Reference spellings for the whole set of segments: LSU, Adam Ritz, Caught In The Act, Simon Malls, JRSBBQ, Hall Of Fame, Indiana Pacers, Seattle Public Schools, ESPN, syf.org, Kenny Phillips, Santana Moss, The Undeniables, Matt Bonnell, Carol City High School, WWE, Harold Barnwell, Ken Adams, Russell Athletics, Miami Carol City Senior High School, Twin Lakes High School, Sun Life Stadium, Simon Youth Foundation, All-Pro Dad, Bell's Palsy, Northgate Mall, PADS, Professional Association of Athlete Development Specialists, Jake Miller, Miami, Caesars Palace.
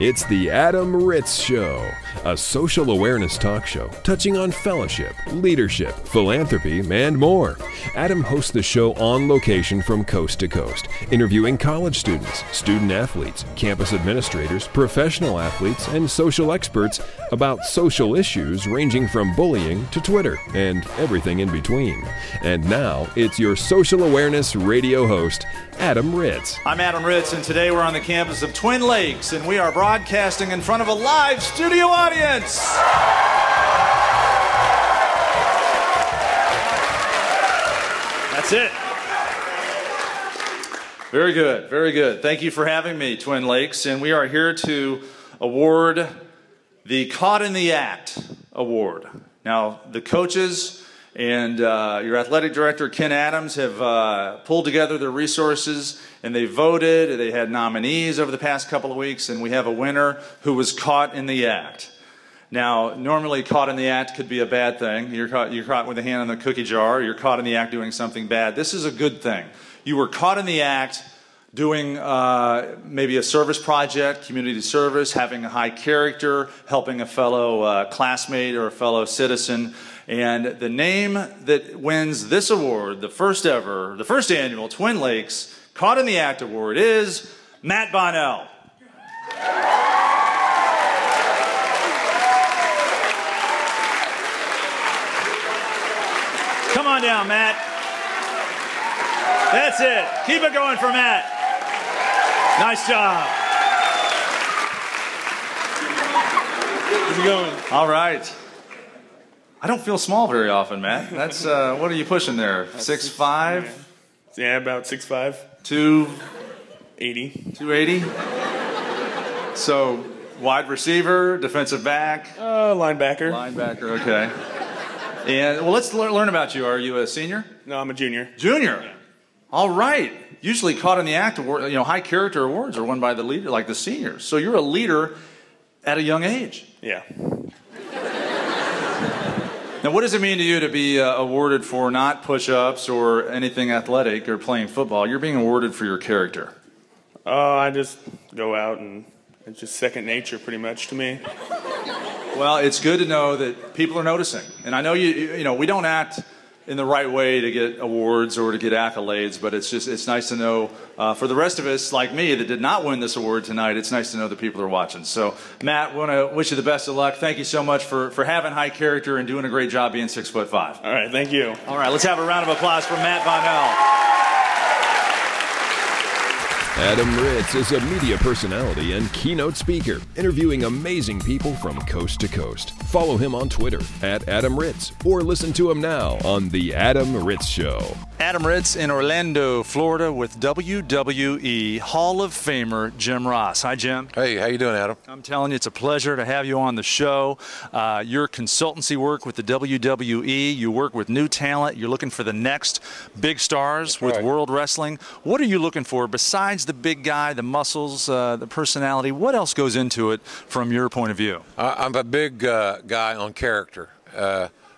It's the Adam Ritz Show, a social awareness talk show touching on fellowship, leadership, philanthropy, and more. Adam hosts the show on location from coast to coast, interviewing college students, student athletes, campus administrators, professional athletes, and social experts about social issues ranging from bullying to Twitter and everything in between. And now, it's your social awareness radio host, Adam Ritz. I'm Adam Ritz, and today we're on the campus of Twin Lakes, and we are broadcasting in front of a live studio audience. That's it. Very good, very good. Thank you for having me, Twin Lakes. And we are here to award the Caught in the Act award. Now, the coaches and your athletic director, Ken Adams, have pulled together their resources, and they voted. They had nominees over the past couple of weeks, and we have a winner who was caught in the act. Now, normally caught in the act could be a bad thing. You're caught with a hand in the cookie jar. You're caught in the act doing something bad. This is a good thing. You were caught in the act doing maybe a service project, community service, having a high character, helping a fellow classmate or a fellow citizen. And the name that wins this award, the first ever, the first annual Twin Lakes Caught in the Act Award, is Matt Bonnell. Come on down, Matt. That's it. Keep it going for Matt. Nice job. How's it going? All right. I don't feel small very often, Matt. That's what are you pushing there? 6'5"? Yeah, about 6'5". 280. 280. So wide receiver, defensive back. Linebacker. Okay. And well, let's learn about you. Are you a senior? No, I'm a junior. Junior. Yeah. All right. Usually caught in the act award, you know, high character awards are won by the leader, like the seniors. So you're a leader at a young age. Yeah. Now, what does it mean to you to be awarded for not push-ups or anything athletic or playing football? You're being awarded for your character. I just go out, and it's just second nature pretty much to me. Well, it's good to know that people are noticing. And I know, you know, we don't act in the right way to get awards or to get accolades, but it's nice to know for the rest of us like me that did not win this award tonight, it's nice to know that people are watching. So Matt, we want to wish you the best of luck. Thank you so much for having high character and doing a great job being 6'5". All right, thank you. All right, let's have a round of applause for Matt Bonnell. Adam Ritz is a media personality and keynote speaker, interviewing amazing people from coast to coast. Follow him on Twitter at Adam Ritz, or listen to him now on The Adam Ritz Show. Adam Ritz in Orlando, Florida with WWE Hall of Famer Jim Ross. Hi, Jim. Hey, how you doing, Adam? I'm telling you, it's a pleasure to have you on the show. Your consultancy work with the WWE, you work with new talent, you're looking for the next big stars with World Wrestling. What are you looking for besides the big guy, the muscles, the personality? What else goes into it from your point of view? I'm a big guy on character.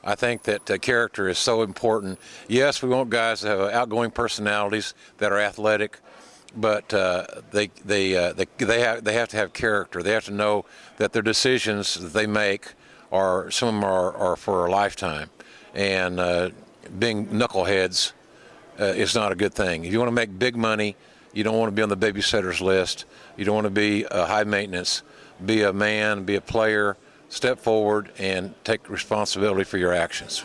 I think that character is so important. Yes, we want guys to have outgoing personalities that are athletic, but they have to have character. They have to know that their decisions that they make are, some of them are for a lifetime, and being knuckleheads is not a good thing. If you want to make big money, you don't want to be on the babysitter's list. You don't want to be high maintenance. Be a man, be a player, step forward, and take responsibility for your actions.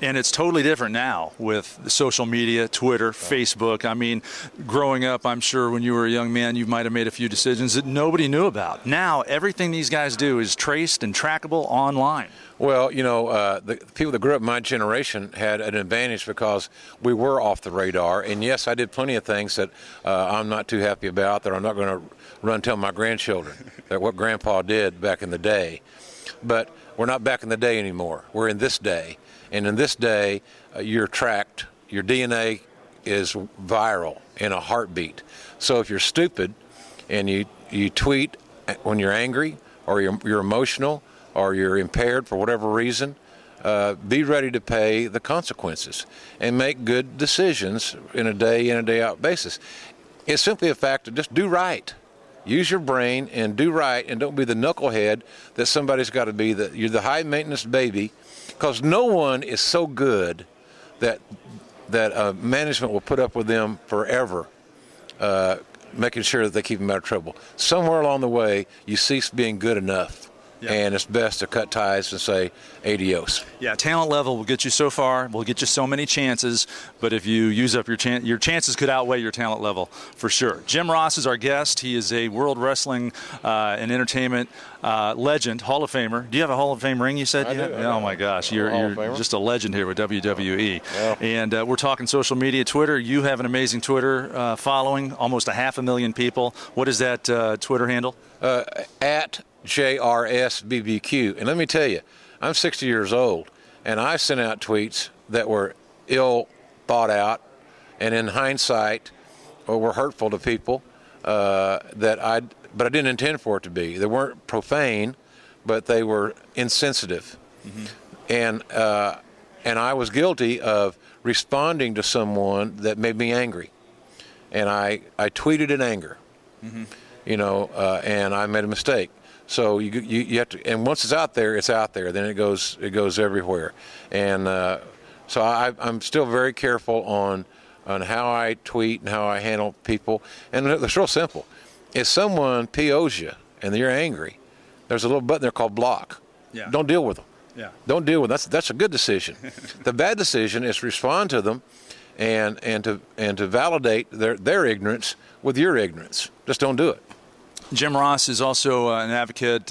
And it's totally different now with social media, Twitter, Facebook. I mean, growing up, I'm sure when you were a young man, you might have made a few decisions that nobody knew about. Now, everything these guys do is traced and trackable online. Well, you know, the people that grew up my generation had an advantage because we were off the radar. And, yes, I did plenty of things that I'm not too happy about, that I'm not going to run tell my grandchildren that what Grandpa did back in the day. But we're not back in the day anymore. We're in this day. And in this day, you're tracked. Your DNA is viral in a heartbeat. So if you're stupid and you tweet when you're angry or you're emotional or you're impaired for whatever reason, be ready to pay the consequences and make good decisions in a day-in and day-out basis. It's simply a fact of just do right. Use your brain and do right, and don't be the knucklehead that somebody's got to be. That you're the high-maintenance baby, because no one is so good that management will put up with them forever, making sure that they keep them out of trouble. Somewhere along the way, you cease being good enough. Yeah. And it's best to cut ties and say adios. Yeah, talent level will get you so far, will get you so many chances, but if you use up your chances could outweigh your talent level for sure. Jim Ross is our guest. He is a world wrestling and entertainment legend, Hall of Famer. Do you have a Hall of Fame ring, you said? I do. Oh, my gosh. You're just a legend here with WWE. Yeah. And we're talking social media, Twitter. You have an amazing Twitter following, almost 500,000 people. What is that Twitter handle? At JRSBBQ. And let me tell you, I'm 60 years old, and I sent out tweets that were ill thought out and in hindsight were hurtful to people, but I didn't intend for it to be. They weren't profane, but they were insensitive. Mm-hmm. And I was guilty of responding to someone that made me angry. And I tweeted in anger, mm-hmm. And I made a mistake. So you have to, and once it's out there. Then it goes everywhere, and so I'm still very careful on how I tweet and how I handle people. And it's real simple. If someone POs you and you're angry, there's a little button there called block. Yeah. Don't deal with them. Yeah. Don't deal with them. That's a good decision. The bad decision is respond to them, and to validate their ignorance with your ignorance. Just don't do it. Jim Ross is also an advocate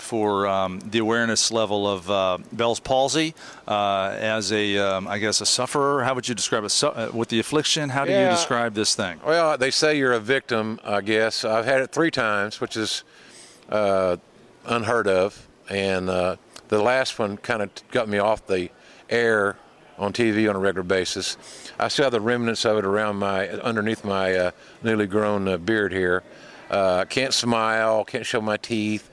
for the awareness level of Bell's palsy as a sufferer. How would you describe it? With the affliction, how do you describe this thing? Well, they say you're a victim, I guess. I've had it 3 times, which is unheard of. And the last one kind of got me off the air on TV on a regular basis. I still have the remnants of it around underneath my newly grown beard here. Can't smile, can't show my teeth.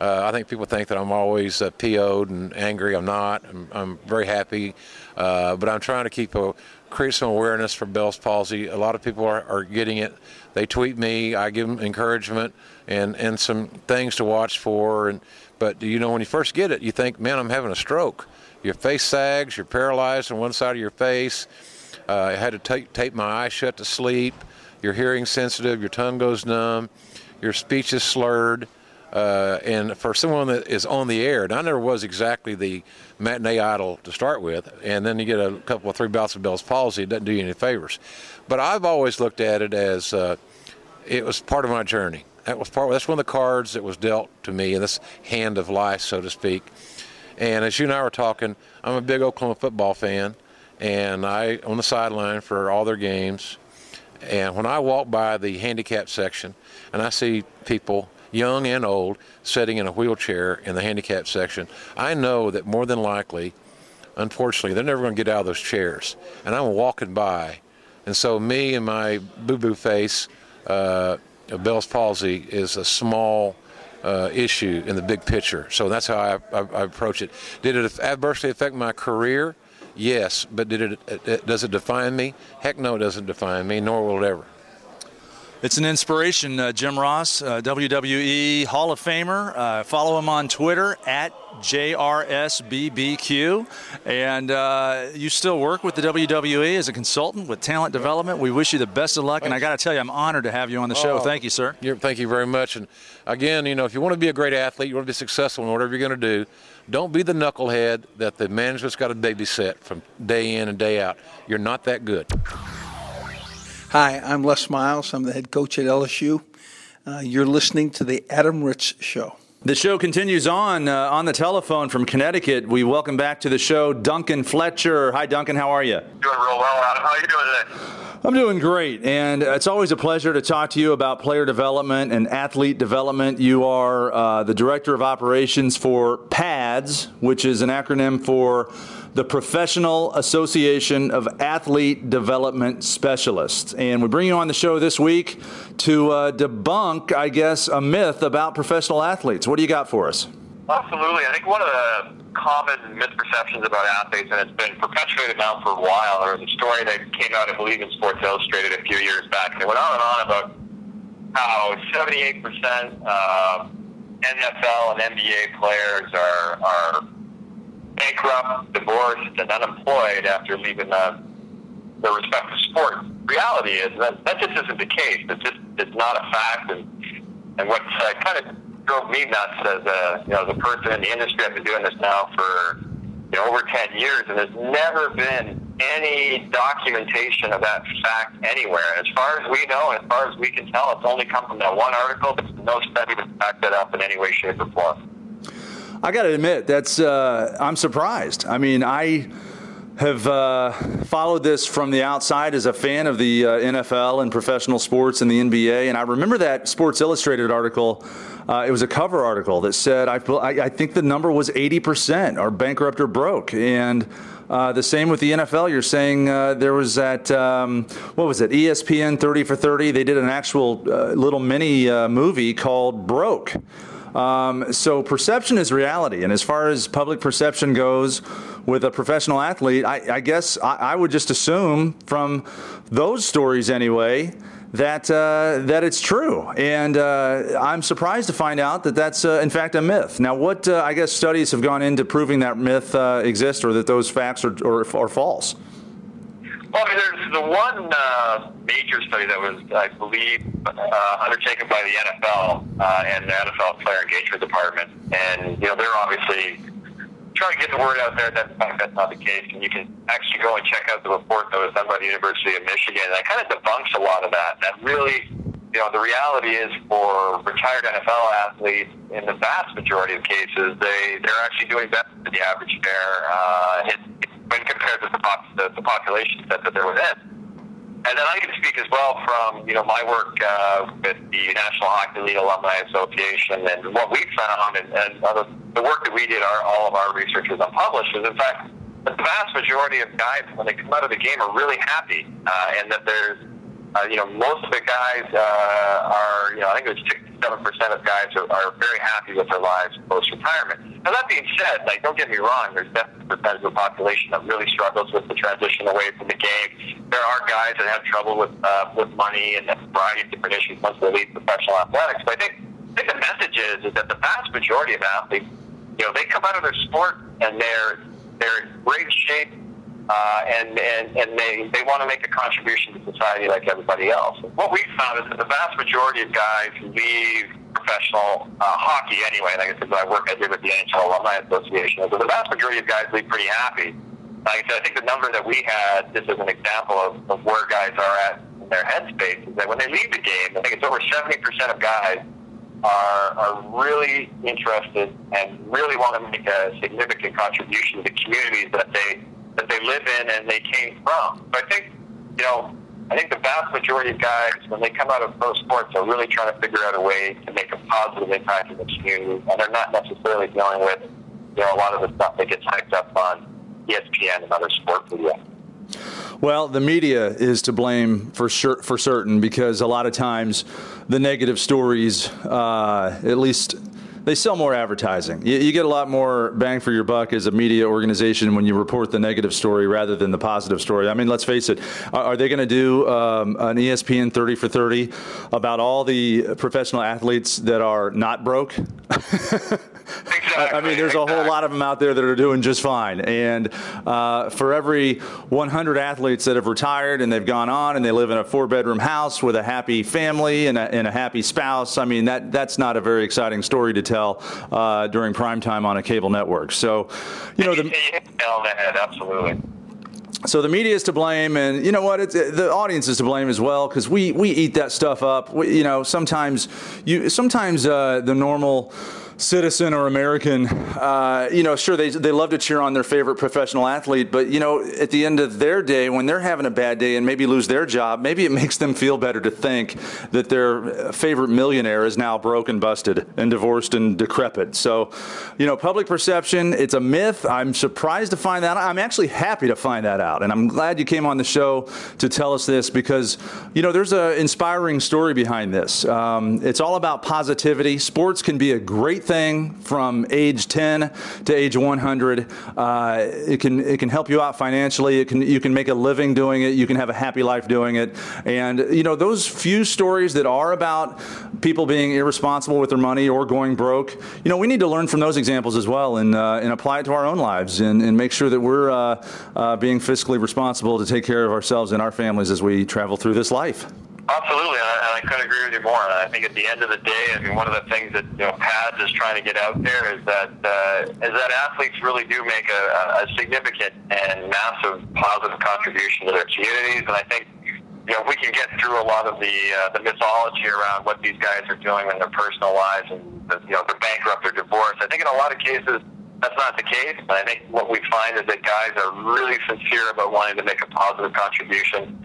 I think people think that I'm always PO'd and angry. I'm not. I'm very happy. But I'm trying to create some awareness for Bell's palsy. A lot of people are getting it. They tweet me. I give them encouragement and some things to watch for. But, when you first get it, you think, man, I'm having a stroke. Your face sags. You're paralyzed on one side of your face. I had to tape my eyes shut to sleep. You're hearing sensitive, your tongue goes numb, your speech is slurred. And for someone that is on the air, and I never was exactly the matinee idol to start with, and then you get a couple of 3 bouts of Bell's palsy, it doesn't do you any favors. But I've always looked at it as it was part of my journey. That's one of the cards that was dealt to me in this hand of life, so to speak. And as you and I were talking, I'm a big Oklahoma football fan, and I on the sideline for all their games. And when I walk by the handicap section and I see people, young and old, sitting in a wheelchair in the handicap section, I know that more than likely, unfortunately, they're never going to get out of those chairs. And I'm walking by. And so me and my boo-boo face, Bell's palsy, is a small issue in the big picture. So that's how I approach it. Did it adversely affect my career? Yes, but does it define me? Heck no, it doesn't define me, nor will it ever. It's an inspiration, Jim Ross, WWE Hall of Famer. Follow him on Twitter, at JRSBBQ. And you still work with the WWE as a consultant with talent development. We wish you the best of luck. Thanks. And I got to tell you, I'm honored to have you on the show. Thank you, sir. Thank you very much. And again, if you want to be a great athlete, you want to be successful in whatever you're going to do, don't be the knucklehead that the management's got to babysit from day in and day out. You're not that good. Hi, I'm Les Miles. I'm the head coach at LSU. You're listening to the Adam Ritz Show. The show continues on the telephone from Connecticut. We welcome back to the show Duncan Fletcher. Hi, Duncan. How are you? Doing real well, Adam. How are you doing today? I'm doing great, and it's always a pleasure to talk to you about player development and athlete development. You are the Director of Operations for PADS, which is an acronym for the Professional Association of Athlete Development Specialists. And we bring you on the show this week to debunk, I guess, a myth about professional athletes. What do you got for us? Absolutely. I think one of the common misperceptions about athletes, and it's been perpetuated now for a while, there was a story that came out, I believe, in Sports Illustrated a few years back, and it went on and on about how 78% of NFL and NBA players are bankrupt, divorced, and unemployed after leaving their respective sports. Reality is that just isn't the case. It's not a fact, and what's kind of drove me nuts as a person in the industry. I've been doing this now for over 10 years, and there's never been any documentation of that fact anywhere. As far as we know, as far as we can tell, it's only come from that one article. There's no study to back that up in any way, shape, or form. I got to admit, I'm surprised. I mean, I have followed this from the outside as a fan of the NFL and professional sports and the NBA, and I remember that Sports Illustrated article. It was a cover article that said, I think the number was 80% are bankrupt or broke. And the same with the NFL. You're saying there was that, ESPN 30 for 30. They did an actual little mini movie called Broke. So perception is reality. And as far as public perception goes with a professional athlete, I guess I would just assume from those stories anyway that it's true. And I'm surprised to find out that that's, in fact, a myth. Now, what, I guess, studies have gone into proving that myth exists or that those facts are false? Well, there's the one major study that was, I believe, undertaken by the NFL and the NFL Player Engagement Department. And, they're obviously trying to get the word out there that, in fact, that's not the case. And you can actually go and check out the report that was done by the University of Michigan. And that kind of debunks a lot of that. That really, the reality is for retired NFL athletes, in the vast majority of cases, they're actually doing better than the average fare. When compared to the population set that they're within. And then I can speak as well from my work with the National Hockey League Alumni Association and what we found and the work that we did, all of our research was unpublished, is in fact the vast majority of guys when they come out of the game are really happy and that there's, most of the guys are, I think it was 67% of guys are very happy with their lives post-retirement. Now, that being said, don't get me wrong, there's definitely a percentage of the population that really struggles with the transition away from the game. There are guys that have trouble with money and a variety of different issues once they leave professional athletics. But I think the message is that the vast majority of athletes, they come out of their sport and they're in great shape. And they want to make a contribution to society like everybody else. What we found is that the vast majority of guys leave professional hockey anyway. Like I said, I live with the NHL Alumni Association. So the vast majority of guys leave pretty happy. Like I said, I think the number that we had, this is an example of where guys are at in their headspace, is that when they leave the game, I think it's over 70% of guys are really interested and really want to make a significant contribution to the communities that they live in and they came from. So I think the vast majority of guys, when they come out of pro sports, are really trying to figure out a way to make a positive impact in the community, and they're not necessarily dealing with, a lot of the stuff that gets hyped up on ESPN and other sports media. Well, the media is to blame for certain, because a lot of times the negative stories, at least they sell more advertising. You get a lot more bang for your buck as a media organization when you report the negative story rather than the positive story. I mean, let's face it. Are they going to do an ESPN 30 for 30 about all the professional athletes that are not broke? Exactly. I mean, there's a whole lot of them out there that are doing just fine. And for every 100 athletes that have retired and they've gone on and they live in a 4-bedroom house with a happy family and a happy spouse, I mean, that's not a very exciting story to tell during prime time on a cable network. So, absolutely. So the media is to blame, and you know what? The audience is to blame as well, because we eat that stuff up. We, sometimes the normal citizen or American, sure, they love to cheer on their favorite professional athlete, but at the end of their day, when they're having a bad day and maybe lose their job, maybe it makes them feel better to think that their favorite millionaire is now broke and busted and divorced and decrepit. So, public perception, it's a myth. I'm surprised to find that. I'm actually happy to find that out, and I'm glad you came on the show to tell us this, because there's an inspiring story behind this. It's all about positivity. Sports can be a great great thing from age 10 to age 100. It can help you out financially. You can make a living doing it. You can have a happy life doing it. And you know, those few stories that are about people being irresponsible with their money or going broke, you know, we need to learn from those examples as well and apply it to our own lives and make sure that we're being fiscally responsible to take care of ourselves and our families as we travel through this life. Absolutely, and I couldn't agree with you more. And I think at the end of the day, I mean, one of the things that PADS is trying to get out there is that athletes really do make a significant and massive positive contribution to their communities. And I think we can get through a lot of the mythology around what these guys are doing in their personal lives, and they're bankrupt, they're divorced. I think in a lot of cases that's not the case. But I think what we find is that guys are really sincere about wanting to make a positive contribution.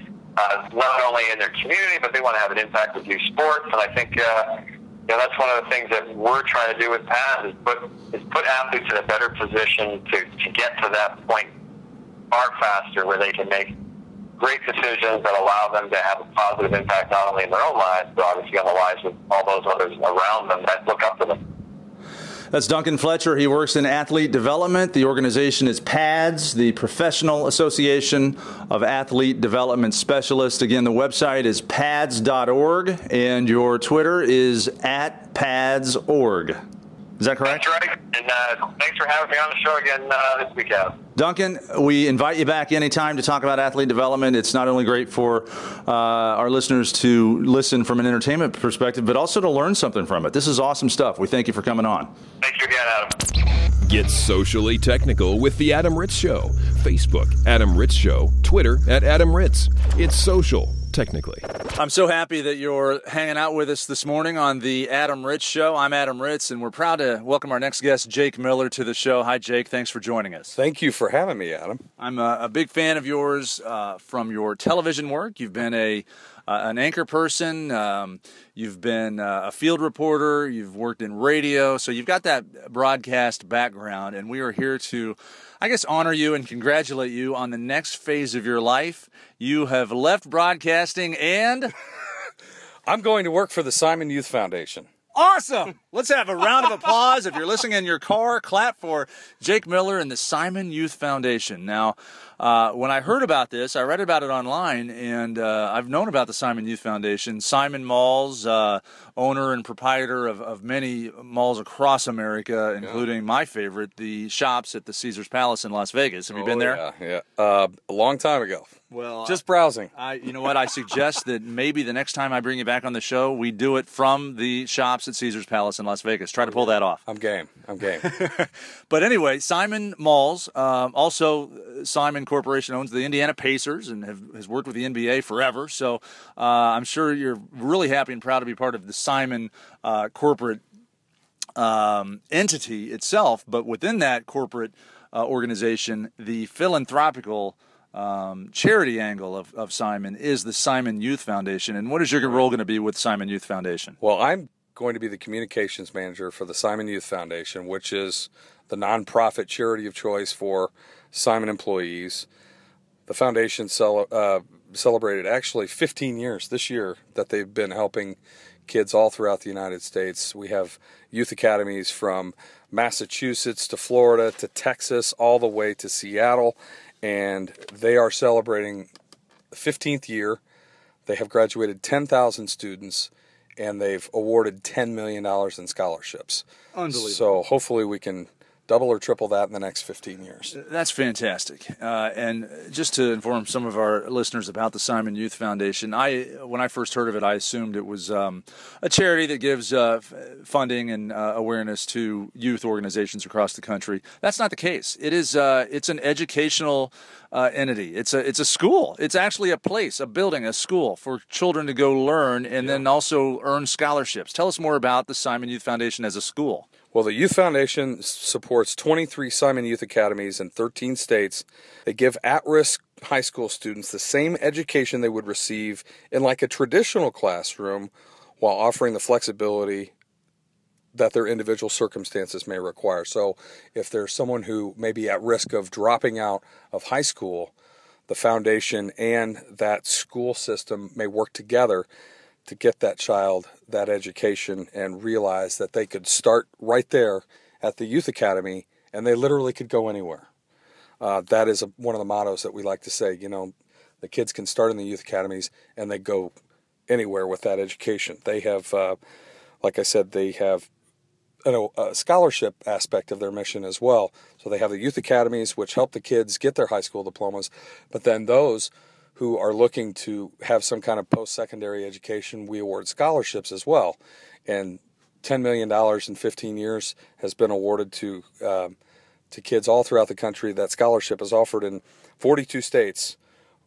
Not only in their community, but they want to have an impact with youth sports. And I think that's one of the things that we're trying to do with PADS is put athletes in a better position to get to that point far faster, where they can make great decisions that allow them to have a positive impact not only in their own lives, but obviously on the lives of all those others around them that look up to them. That's Duncan Fletcher. He works in athlete development. The organization is PADS, the Professional Association of Athlete Development Specialists. Again, the website is pads.org, and your Twitter is @padsorg. Is that correct? That's right. And thanks for having me on the show again this week, Adam. Duncan, we invite you back anytime to talk about athlete development. It's not only great for our listeners to listen from an entertainment perspective, but also to learn something from it. This is awesome stuff. We thank you for coming on. Thank you again, Adam. Get socially technical with The Adam Ritz Show. Facebook, Adam Ritz Show. Twitter, @Adam Ritz. It's social. Technically. I'm so happy that you're hanging out with us this morning on the Adam Ritz Show. I'm Adam Ritz, and we're proud to welcome our next guest, Jake Miller, to the show. Hi, Jake. Thanks for joining us. Thank you for having me, Adam. I'm a big fan of yours from your television work. You've been an anchor person. You've been a field reporter. You've worked in radio. So you've got that broadcast background, and we are here to, I guess, honor you and congratulate you on the next phase of your life. You have left broadcasting and... I'm going to work for the Simon Youth Foundation. Awesome! Let's have a round of applause. If you're listening in your car, clap for Jake Miller and the Simon Youth Foundation. Now, when I heard about this, I read about it online, and I've known about the Simon Youth Foundation. Simon Malls, owner and proprietor of many malls across America, including my favorite, the shops at the Caesars Palace in Las Vegas. Have you been there? Yeah. A long time ago. Well, just browsing. You know what? I suggest that maybe the next time I bring you back on the show, we do it from the shops at Caesars Palace in Las Vegas. Try to pull that off. I'm game. But anyway, Simon Malls, also Simon Corporation owns the Indiana Pacers and has worked with the NBA forever. So I'm sure you're really happy and proud to be part of the Simon corporate entity itself. But within that corporate organization, the philanthropical charity angle of Simon is the Simon Youth Foundation. And what is your role going to be with Simon Youth Foundation? Well, I'm going to be the communications manager for the Simon Youth Foundation, which is the nonprofit charity of choice for Simon employees. The foundation celebrated actually 15 years this year that they've been helping kids all throughout the United States. We have youth academies from Massachusetts to Florida to Texas, all the way to Seattle. And they are celebrating the 15th year. They have graduated 10,000 students, and they've awarded $10 million in scholarships. Unbelievable. So hopefully we can double or triple that in the next 15 years. That's fantastic. And just to inform some of our listeners about the Simon Youth Foundation, when I first heard of it, I assumed it was a charity that gives funding and awareness to youth organizations across the country. That's not the case. It is. It's an educational entity. It's a school. It's actually a place, a building, a school for children to go learn and then also earn scholarships. Tell us more about the Simon Youth Foundation as a school. Well, the Youth Foundation supports 23 Simon Youth Academies in 13 states. They give at-risk high school students the same education they would receive in like a traditional classroom, while offering the flexibility that their individual circumstances may require. So if there's someone who may be at risk of dropping out of high school, the foundation and that school system may work together to get that child that education and realize that they could start right there at the youth academy and they literally could go anywhere. That is one of the mottos that we like to say, you know, the kids can start in the youth academies and they go anywhere with that education. They have, like I said, they have a scholarship aspect of their mission as well. So they have the youth academies, which help the kids get their high school diplomas, but then those who are looking to have some kind of post-secondary education, we award scholarships as well. And $10 million in 15 years has been awarded to kids all throughout the country. That scholarship is offered in 42 states,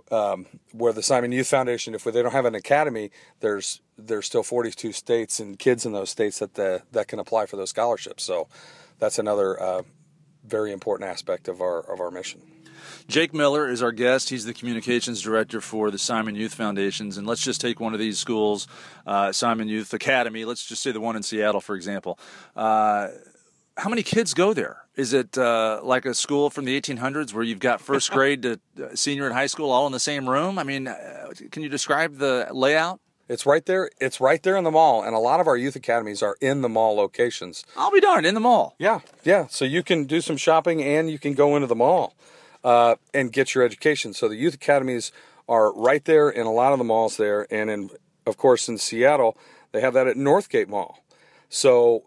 where the Simon Youth Foundation, if they don't have an academy, there's still 42 states and kids in those states that can apply for those scholarships. So that's another very important aspect of our mission. Jake Miller is our guest. He's the communications director for the Simon Youth Foundations. And let's just take one of these schools, Simon Youth Academy. Let's just say the one in Seattle, for example. How many kids go there? Is it like a school from the 1800s where you've got first grade to senior in high school all in the same room? I mean, can you describe the layout? It's right there. It's right there in the mall, and a lot of our youth academies are in the mall locations. I'll be darned, in the mall. Yeah. So you can do some shopping, and you can go into the mall and get your education. So the youth academies are right there in a lot of the malls there, and of course in Seattle they have that at Northgate Mall. So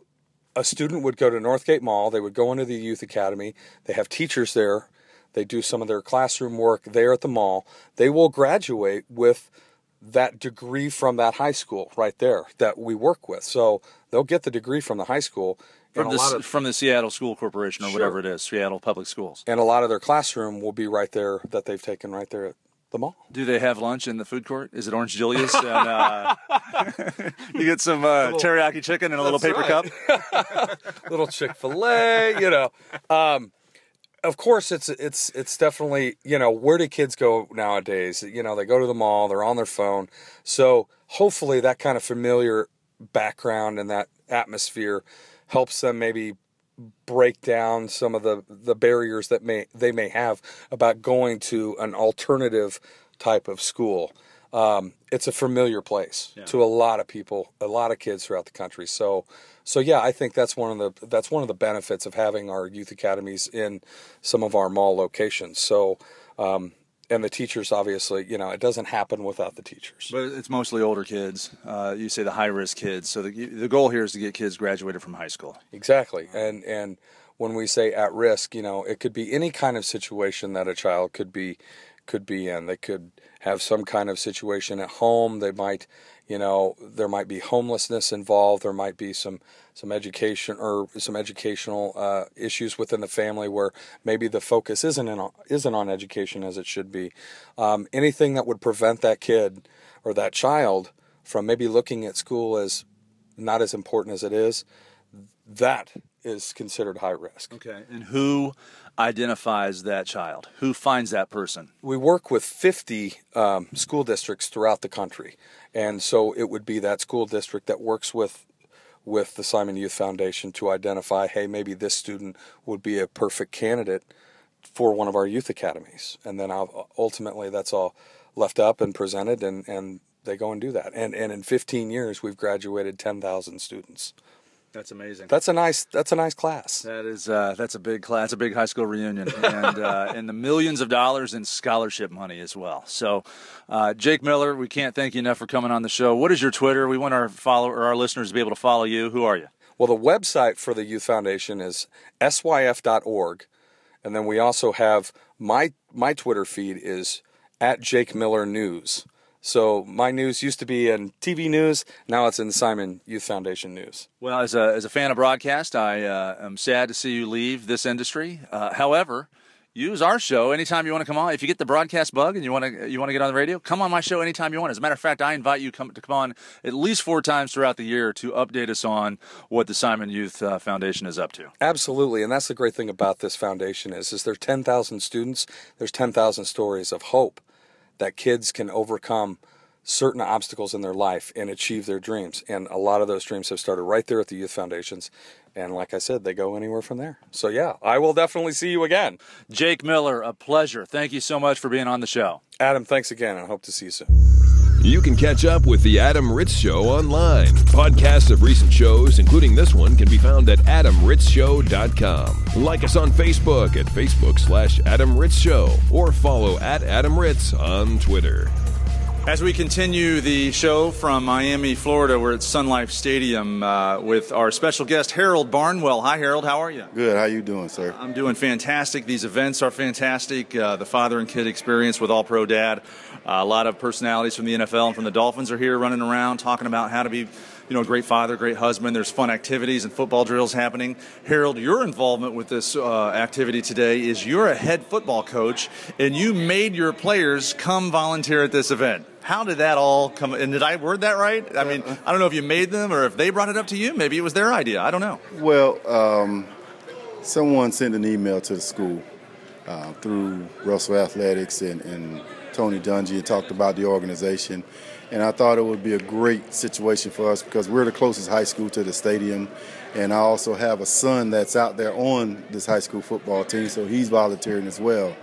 a student would go to Northgate Mall. They would go into the youth academy. They have teachers there. They do some of their classroom work there at the mall. They will graduate with that degree from that high school right there that we work with. So they'll get the degree from the high school. From the Seattle School Corporation or whatever it is, Seattle Public Schools. And a lot of their classroom will be right there that they've taken right there at the mall. Do they have lunch in the food court? Is it Orange Julius? And, you get some teriyaki chicken in a little paper cup? Little Chick-fil-A, you know. Of course, it's definitely, you know, where do kids go nowadays? You know, they go to the mall, they're on their phone. So hopefully that kind of familiar background and that atmosphere helps them maybe break down some of the barriers that they may have about going to an alternative type of school. It's a familiar place to a lot of people, a lot of kids throughout the country. So yeah, I think that's one of the benefits of having our youth academies in some of our mall locations. So, and the teachers, obviously, you know, it doesn't happen without the teachers. But it's mostly older kids. You say the high-risk kids. So the goal here is to get kids graduated from high school. Exactly. And when we say at risk, you know, it could be any kind of situation that a child could be in. They could have some kind of situation at home. They might, you know, there might be homelessness involved. There might be some education or some educational issues within the family where maybe the focus isn't on education as it should be. Anything that would prevent that kid or that child from maybe looking at school as not as important as it is, that is considered high risk. Okay. And who identifies that child? Who finds that person? We work with 50 school districts throughout the country. And so it would be that school district that works with the Simon Youth Foundation to identify, hey, maybe this student would be a perfect candidate for one of our youth academies. And then ultimately that's all left up and presented, and they go and do that. And in 15 years, we've graduated 10,000 students. That's amazing. That's a nice class. That is that's a big class, a big high school reunion, and the millions of dollars in scholarship money as well. So, Jake Miller, we can't thank you enough for coming on the show. What is your Twitter? We want our listeners to be able to follow you. Who are you? Well, the website for the Youth Foundation is syf.org, and then we also have my Twitter feed is @JakeMillerNews. So my news used to be in TV news. Now it's in Simon Youth Foundation news. Well, as a fan of broadcast, I am sad to see you leave this industry. However, use our show anytime you want to come on. If you get the broadcast bug and you want to get on the radio, come on my show anytime you want. As a matter of fact, I invite you to come on at least 4 times throughout the year to update us on what the Simon Youth Foundation is up to. Absolutely, and that's the great thing about this foundation is there 10,000 students, there's 10,000 stories of hope that kids can overcome certain obstacles in their life and achieve their dreams. And a lot of those dreams have started right there at the Youth Foundations. And like I said, they go anywhere from there. So yeah, I will definitely see you again. Jake Miller, a pleasure. Thank you so much for being on the show. Adam, thanks again, and I hope to see you soon. You can catch up with The Adam Ritz Show online. Podcasts of recent shows, including this one, can be found at adamritzshow.com. Like us on Facebook at Facebook/Adam Ritz Show or follow at Adam Ritz on Twitter. As we continue the show from Miami, Florida, we're at Sun Life Stadium with our special guest, Harold Barnwell. Hi, Harold. How are you? Good. How you doing, sir? I'm doing fantastic. These events are fantastic. The father and kid experience with All-Pro Dad. A lot of personalities from the NFL and from the Dolphins are here running around talking about how to be, a great father, great husband. There's fun activities and football drills happening. Harold, your involvement with this activity today is you're a head football coach, and you made your players come volunteer at this event. How did that all come? And did I word that right? I mean, I don't know if you made them or if they brought it up to you. Maybe it was their idea. I don't know. Well, someone sent an email to the school through Russell Athletics and Tony Dungy and talked about the organization. And I thought it would be a great situation for us because we're the closest high school to the stadium. And I also have a son that's out there on this high school football team, so he's volunteering as well.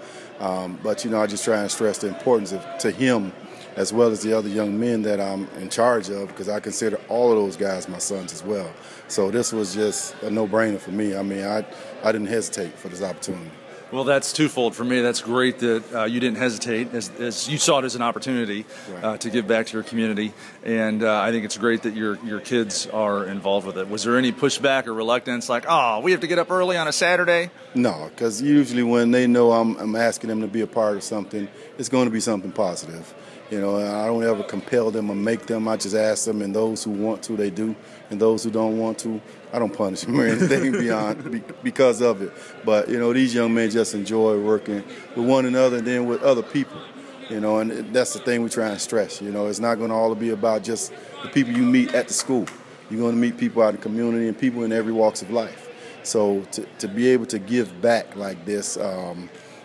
But, I just try and stress the importance to him as well as the other young men that I'm in charge of because I consider all of those guys my sons as well. So this was just a no-brainer for me. I mean, I didn't hesitate for this opportunity. Well, that's twofold for me. That's great that you didn't hesitate, as you saw it as an opportunity to give back to your community. And I think it's great that your kids are involved with it. Was there any pushback or reluctance, like, oh, we have to get up early on a Saturday? No, because usually when they know I'm asking them to be a part of something, it's going to be something positive. I don't ever compel them or make them. I just ask them, and those who want to, they do. And those who don't want to, I don't punish them or anything beyond because of it. But, these young men just enjoy working with one another and then with other people, and that's the thing we try and stress. It's not going to all be about just the people you meet at the school. You're going to meet people out in the community and people in every walks of life. So to be able to give back like this,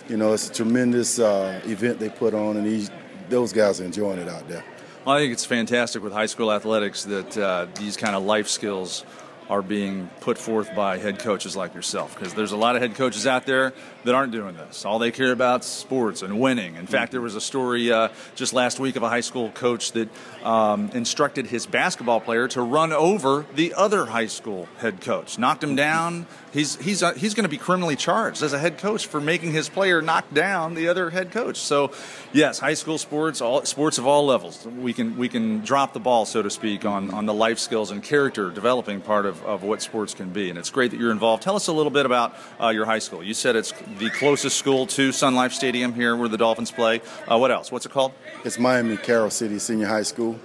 it's a tremendous event they put on, and those guys are enjoying it out there. Well, I think it's fantastic with high school athletics that these kind of life skills are being put forth by head coaches like yourself, because there's a lot of head coaches out there that aren't doing this. All they care about is sports and winning. In fact, there was a story just last week of a high school coach that instructed his basketball player to run over the other high school head coach, knocked him down. He's going to be criminally charged as a head coach for making his player knock down the other head coach. So, yes, high school sports, all sports of all levels. We can drop the ball, so to speak, on the life skills and character developing part of what sports can be. And it's great that you're involved. Tell us a little bit about your high school. You said it's the closest school to Sun Life Stadium here where the Dolphins play. What else? What's it called? It's Miami Carol City Senior High School.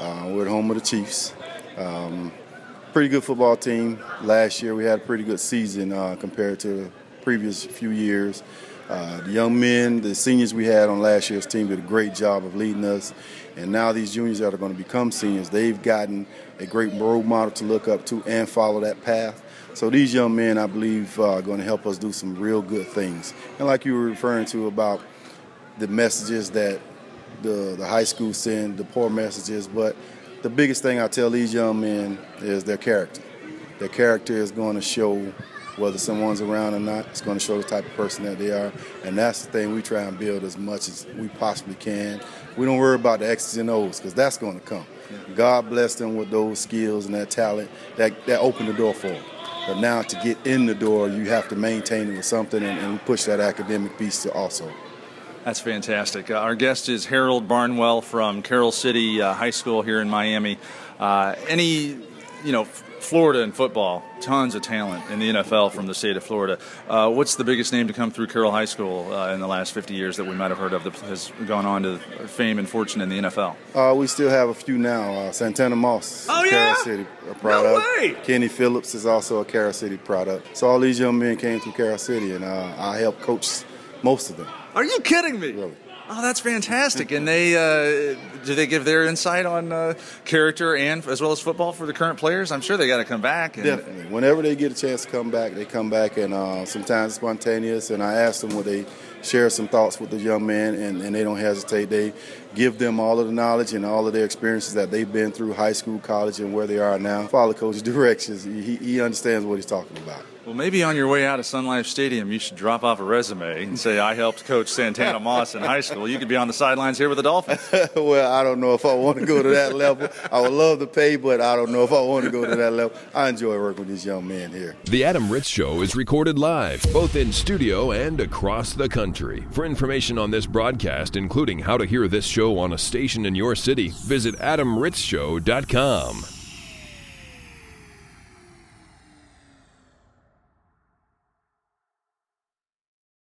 We're at home of the Chiefs. Pretty good football team. Last year we had a pretty good season compared to the previous few years. The young men, the seniors we had on last year's team did a great job of leading us. And now these juniors that are going to become seniors, they've gotten a great role model to look up to and follow that path. So these young men, I believe, are going to help us do some real good things. And like you were referring to about the messages that the high school send, the poor messages, but the biggest thing I tell these young men is their character. Their character is going to show whether someone's around or not. It's going to show the type of person that they are, and that's the thing we try and build as much as we possibly can. We don't worry about the X's and O's because that's going to come. God bless them with those skills and that talent that opened the door for them. But now to get in the door, you have to maintain it with something and push that academic piece to also. That's fantastic. Our guest is Harold Barnwell from Carol City High School here in Miami. Florida and football, tons of talent in the NFL from the state of Florida. What's the biggest name to come through Carroll High School in the last 50 years that we might have heard of that has gone on to fame and fortune in the NFL? We still have a few now. Santana Moss, Carroll City product. No way! Kenny Phillips is also a Carroll City product. So all these young men came through Carroll City, and I helped coach most of them. Are you kidding me? Really? Oh, that's fantastic. And they do they give their insight on character and as well as football for the current players? I'm sure they got to come back. Definitely. Whenever they get a chance to come back, they come back, and sometimes spontaneous. And I ask them what they share some thoughts with the young men, and they don't hesitate. They give them all of the knowledge and all of their experiences that they've been through, high school, college, and where they are now. Follow Coach's directions. He understands what he's talking about. Well, maybe on your way out of Sun Life Stadium, you should drop off a resume and say, I helped coach Santana Moss in high school. You could be on the sidelines here with the Dolphins. Well, I don't know if I want to go to that level. I would love the pay, but I don't know if I want to go to that level. I enjoy working with these young men here. The Adam Ritz Show is recorded live, both in studio and across the country. For information on this broadcast, including how to hear this show on a station in your city, visit adamritzshow.com.